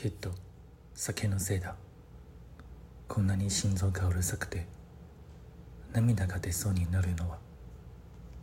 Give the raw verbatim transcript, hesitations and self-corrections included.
きっと酒のせいだ。こんなに心臓がうるさくて涙が出そうになるのは